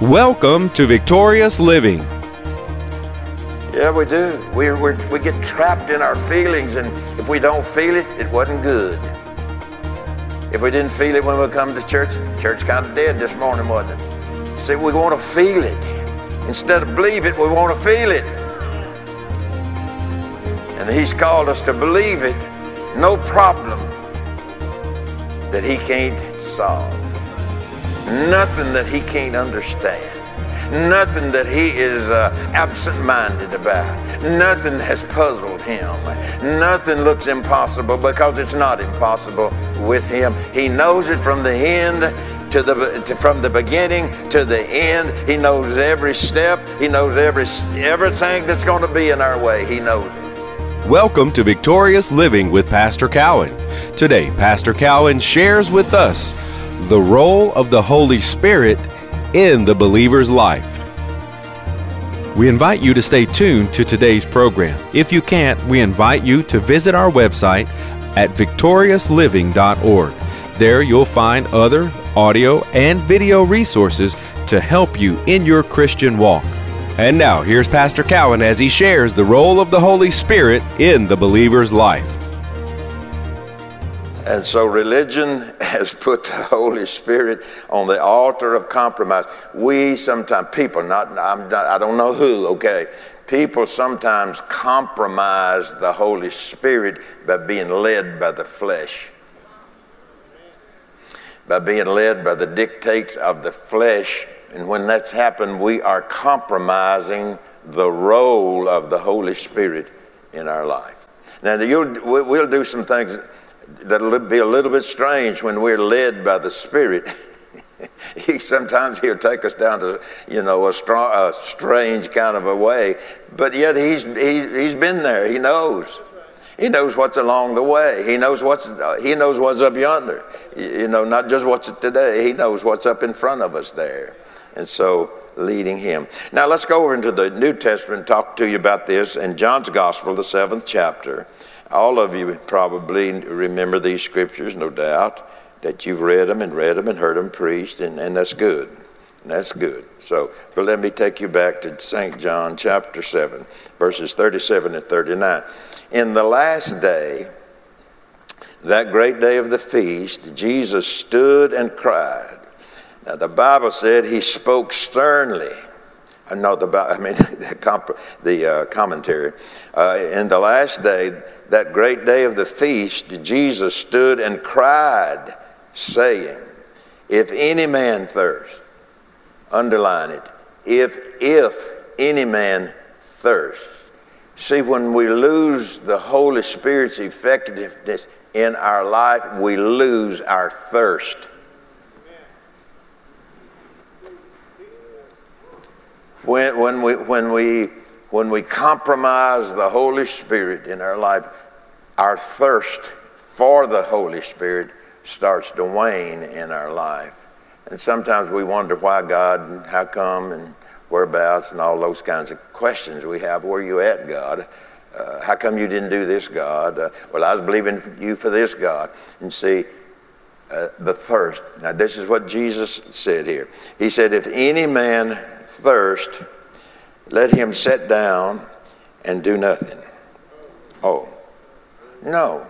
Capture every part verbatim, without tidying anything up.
Welcome to Victorious Living. Yeah, we do. We we we get trapped in our feelings, and if we don't feel it, it wasn't good. If we didn't feel it when we come to church, church kind of dead this morning, wasn't it? See, we want to feel it. Instead of believe it, we want to feel it. And he's called us to believe it. No problem that he can't solve. Nothing that he can't understand. Nothing that he is uh, absent-minded about. Nothing has puzzled him. Nothing looks impossible because it's not impossible with him. He knows it from the end to the to, from the beginning to the end. He knows every step. He knows every everything that's going to be in our way. He knows it. Welcome to Victorious Living with Pastor Cowan. Today, Pastor Cowan shares with us the role of the Holy Spirit in the believer's life. We invite you to stay tuned to today's program. If you can't, we invite you to visit our website at victorious living dot org. There you'll find other audio and video resources to help you in your Christian walk. And now, here's Pastor Cowan as he shares the role of the Holy Spirit in the believer's life. And so religion has put the Holy Spirit on the altar of compromise. We sometimes, people, not, I'm not I don't know who, okay, people sometimes compromise the Holy Spirit by being led by the flesh, by being led by the dictates of the flesh. And when that's happened, we are compromising the role of the Holy Spirit in our life. Now, you'll, we'll do some things that'll be a little bit strange when we're led by the Spirit. he, sometimes he'll take us down to, you know, a, strong, a strange kind of a way, but yet he's, he, he's been there. He knows. He knows what's along the way. He knows what's, he knows what's up yonder. You know, not just what's today. He knows what's up in front of us there. And so leading him. Now let's go over into the New Testament and talk to you about this in John's Gospel, the seventh chapter. All of you probably remember these scriptures, no doubt, that you've read them and read them and heard them preached, and, and that's good. And that's good. So, but let me take you back to Saint John chapter seven, verses thirty-seven and thirty-nine. In the last day, that great day of the feast, Jesus stood and cried. Now, the Bible said he spoke sternly. No, the I mean the, comp, the uh, commentary. Uh, in the last day, that great day of the feast, Jesus stood and cried, saying, "If any man thirst," underline it. If if any man thirst. See, when we lose the Holy Spirit's effectiveness in our life, we lose our thirst. When, when we when we when we compromise the Holy Spirit in our life, our thirst for the Holy Spirit starts to wane in our life. And sometimes we wonder why God and how come and whereabouts and all those kinds of questions we have. Where are you at, God? Uh, how come you didn't do this, God? Uh, well, I was believing you for this, God. And see, uh, the thirst. Now, this is what Jesus said here. He said, if any man thirst, let him sit down and do nothing. Oh, no.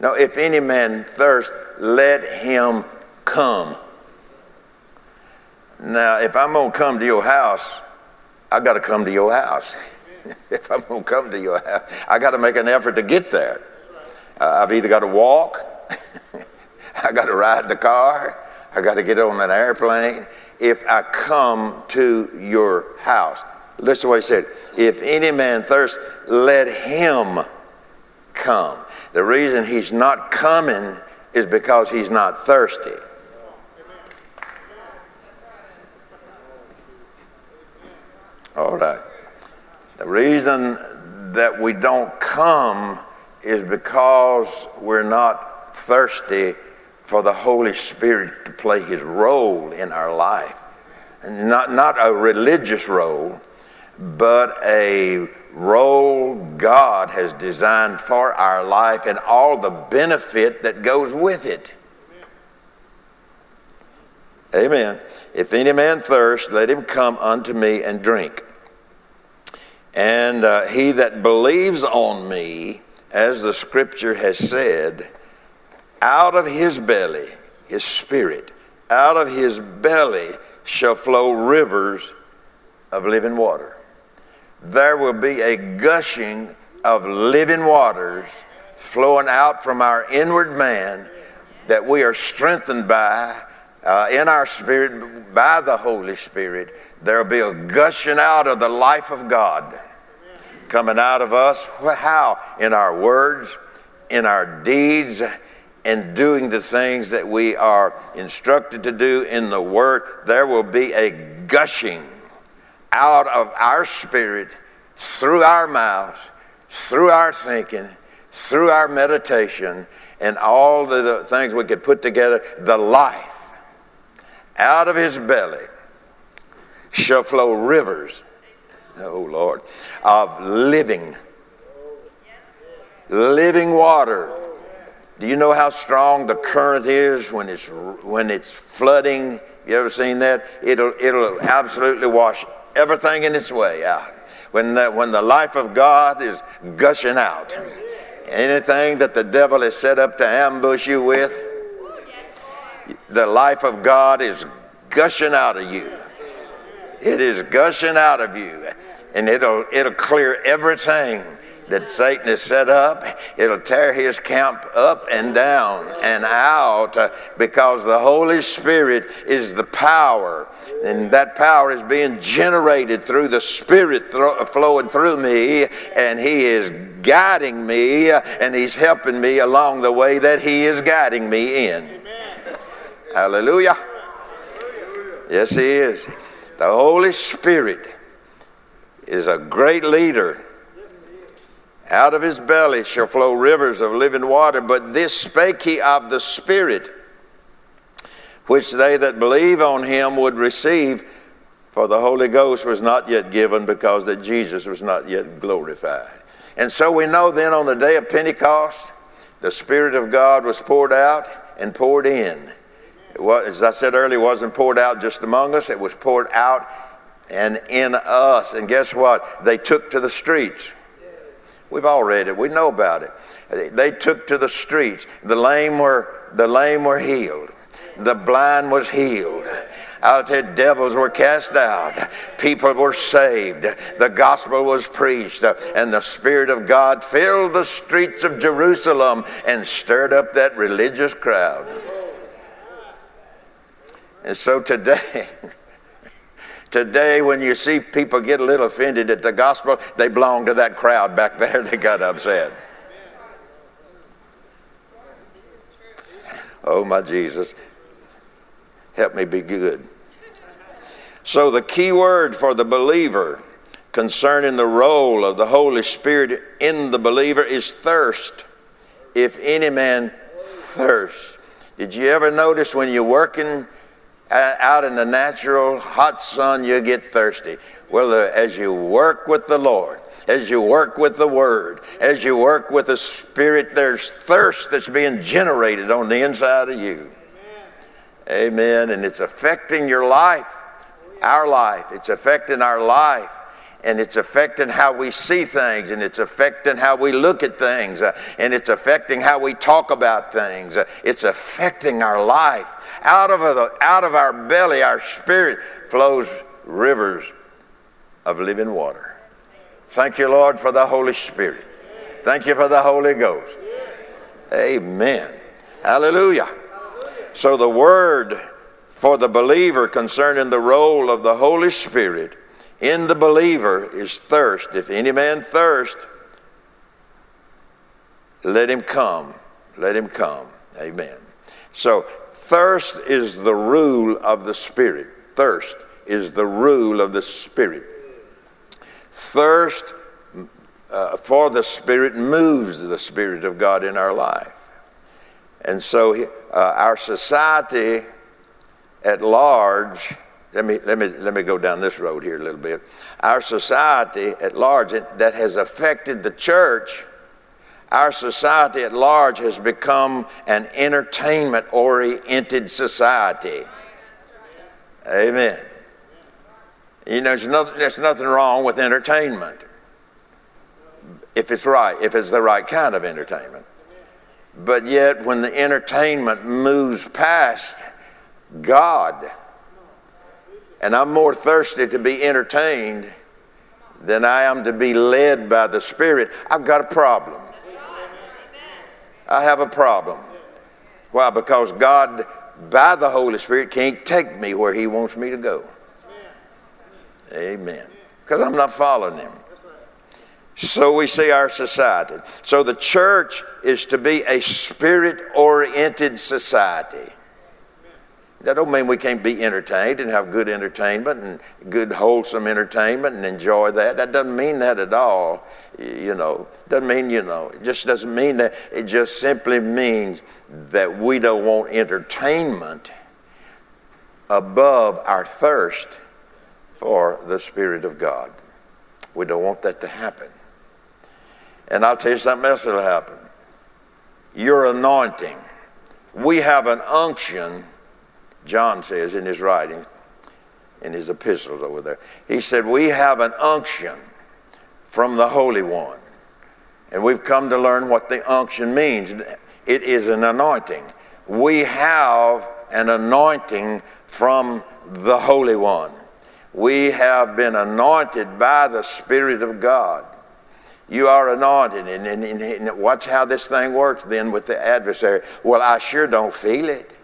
No, if any man thirst, let him come. Now, if I'm going to come to your house, I got to come to your house. If I'm going to come to your house, I got to make an effort to get there. Uh, I've either got to walk, I got to ride the car, I got to get on an airplane. If I come to your house. Listen to what he said. If any man thirst, let him come. The reason he's not coming is because he's not thirsty. All right. The reason that we don't come is because we're not thirsty for the Holy Spirit to play his role in our life. And not, not a religious role, but a role God has designed for our life and all the benefit that goes with it. Amen. If any man thirst, let him come unto me and drink. And uh, he that believes on me, as the scripture has said, out of his belly, his spirit, out of his belly shall flow rivers of living water. There will be a gushing of living waters flowing out from our inward man that we are strengthened by uh, in our spirit by the Holy Spirit. There will be a gushing out of the life of God coming out of us. How? In our words, in our deeds, and doing the things that we are instructed to do in the Word. There will be a gushing out of our spirit, through our mouths, through our thinking, through our meditation, and all the, the things we could put together. The life out of his belly shall flow rivers, oh Lord, of living, living water. Do you know how strong the current is when it's when it's flooding? You ever seen that? It'll it'll absolutely wash everything in its way out. When the, when the life of God is gushing out, anything that the devil has set up to ambush you with, the life of God is gushing out of you. It is gushing out of you, and it'll it'll clear everything that Satan has set up. It'll tear his camp up and down and out, because the Holy Spirit is the power, and that power is being generated through the Spirit thro- flowing through me, and he is guiding me, and he's helping me along the way that he is guiding me in. Amen. Hallelujah. Hallelujah. Yes, he is. The Holy Spirit is a great leader. Out of his belly shall flow rivers of living water. But this spake he of the Spirit, which they that believe on him would receive, for the Holy Ghost was not yet given, because that Jesus was not yet glorified. And so we know then, on the day of Pentecost, the Spirit of God was poured out and poured in. It was, as I said earlier, it wasn't poured out just among us. It was poured out and in us. And guess what? They took to the streets. We've all read it. We know about it. They took to the streets. The lame were the lame were healed. The blind was healed. I'll tell you, devils were cast out. People were saved. The gospel was preached. And the Spirit of God filled the streets of Jerusalem and stirred up that religious crowd. And so today, Today, when you see people get a little offended at the gospel, they belong to that crowd back there that got upset. Oh, my Jesus. Help me be good. So the key word for the believer concerning the role of the Holy Spirit in the believer is thirst. If any man thirst. Did you ever notice when you're working out in the natural hot sun, you get thirsty? Well, as you work with the Lord, as you work with the Word, as you work with the Spirit, there's thirst that's being generated on the inside of you. Amen. Amen. And it's affecting your life, our life. It's affecting our life. And it's affecting how we see things, and it's affecting how we look at things, uh, and it's affecting how we talk about things. Uh, it's affecting our life. Out of the, out of our belly, our spirit, flows rivers of living water. Thank you, Lord, for the Holy Spirit. Thank you for the Holy Ghost. Amen. Hallelujah. So the word for the believer concerning the role of the Holy Spirit in the believer is thirst. If any man thirst, let him come. Let him come. Amen. So thirst is the rule of the Spirit. Thirst is the rule of the Spirit. Thirst uh, for the Spirit moves the Spirit of God in our life. And so uh, our society at large, Let me let me let me go down this road here a little bit. Our society at large it, that has affected the church, our society at large has become an entertainment-oriented society. Amen. You know, there's nothing, there's nothing wrong with entertainment if it's right, if it's the right kind of entertainment. But yet when the entertainment moves past God, and I'm more thirsty to be entertained than I am to be led by the Spirit, I've got a problem. I have a problem. Why? Because God, by the Holy Spirit, can't take me where He wants me to go. Amen. Because I'm not following Him. So we see our society. So the church is to be a Spirit-oriented society. That don't mean we can't be entertained and have good entertainment and good wholesome entertainment and enjoy that. That doesn't mean that at all, you know. Doesn't mean, you know, it just doesn't mean that. It just simply means that we don't want entertainment above our thirst for the Spirit of God. We don't want that to happen. And I'll tell you something else that'll happen. Your anointing. We have an unction, John says in his writings, in his epistles over there. He said, we have an unction from the Holy One. And we've come to learn what the unction means. It is an anointing. We have an anointing from the Holy One. We have been anointed by the Spirit of God. You are anointed. And, and, and, and watch how this thing works then with the adversary. Well, I sure don't feel it.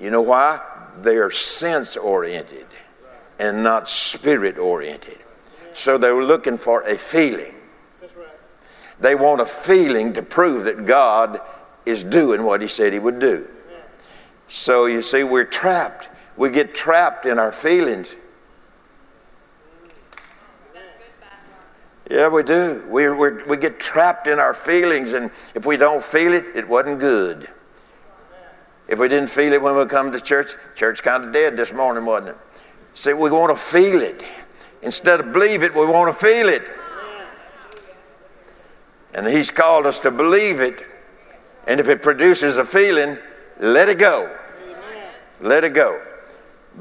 You know why? They are sense-oriented and not spirit-oriented. So they're looking for a feeling. They want a feeling to prove that God is doing what He said He would do. So you see, we're trapped. We get trapped in our feelings. Yeah, we do. We we we get trapped in our feelings, and if we don't feel it, it wasn't good. If we didn't feel it when we come to church, church kind of dead this morning, wasn't it? See, we want to feel it. Instead of believe it, we want to feel it. And He's called us to believe it. And if it produces a feeling, let it go. Let it go.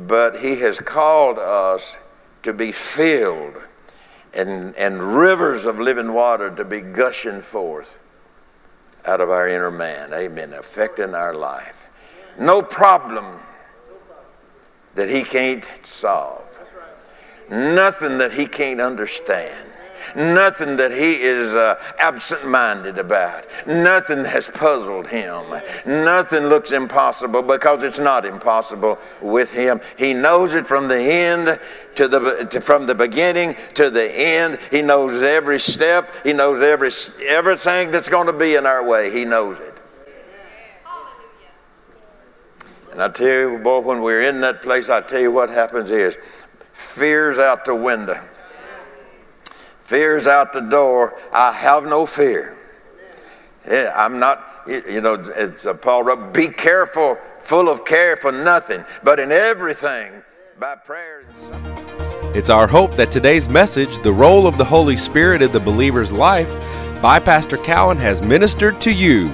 But He has called us to be filled and, and rivers of living water to be gushing forth out of our inner man. Amen. Affecting our life. No problem that He can't solve. Nothing that He can't understand. Nothing that He is uh, absent-minded about. Nothing has puzzled Him. Nothing looks impossible because it's not impossible with Him. He knows it from the end to the to, from the beginning to the end. He knows every step. He knows every everything that's going to be in our way. He knows it. And I tell you, boy, when we're in that place, I tell you what happens is fear's out the window. Fear's out the door. I have no fear. Yeah, I'm not, you know, it's a Paul wrote, be careful, full of care for nothing, but in everything, by prayer. It's our hope that today's message, The Role of the Holy Spirit in the Believer's Life, by Pastor Cowan has ministered to you.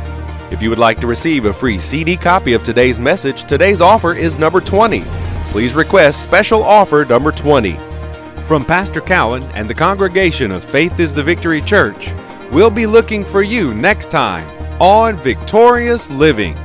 If you would like to receive a free C D copy of today's message, today's offer is number twenty. Please request special offer number twenty. From Pastor Cowan and the congregation of Faith is the Victory Church, we'll be looking for you next time on Victorious Living.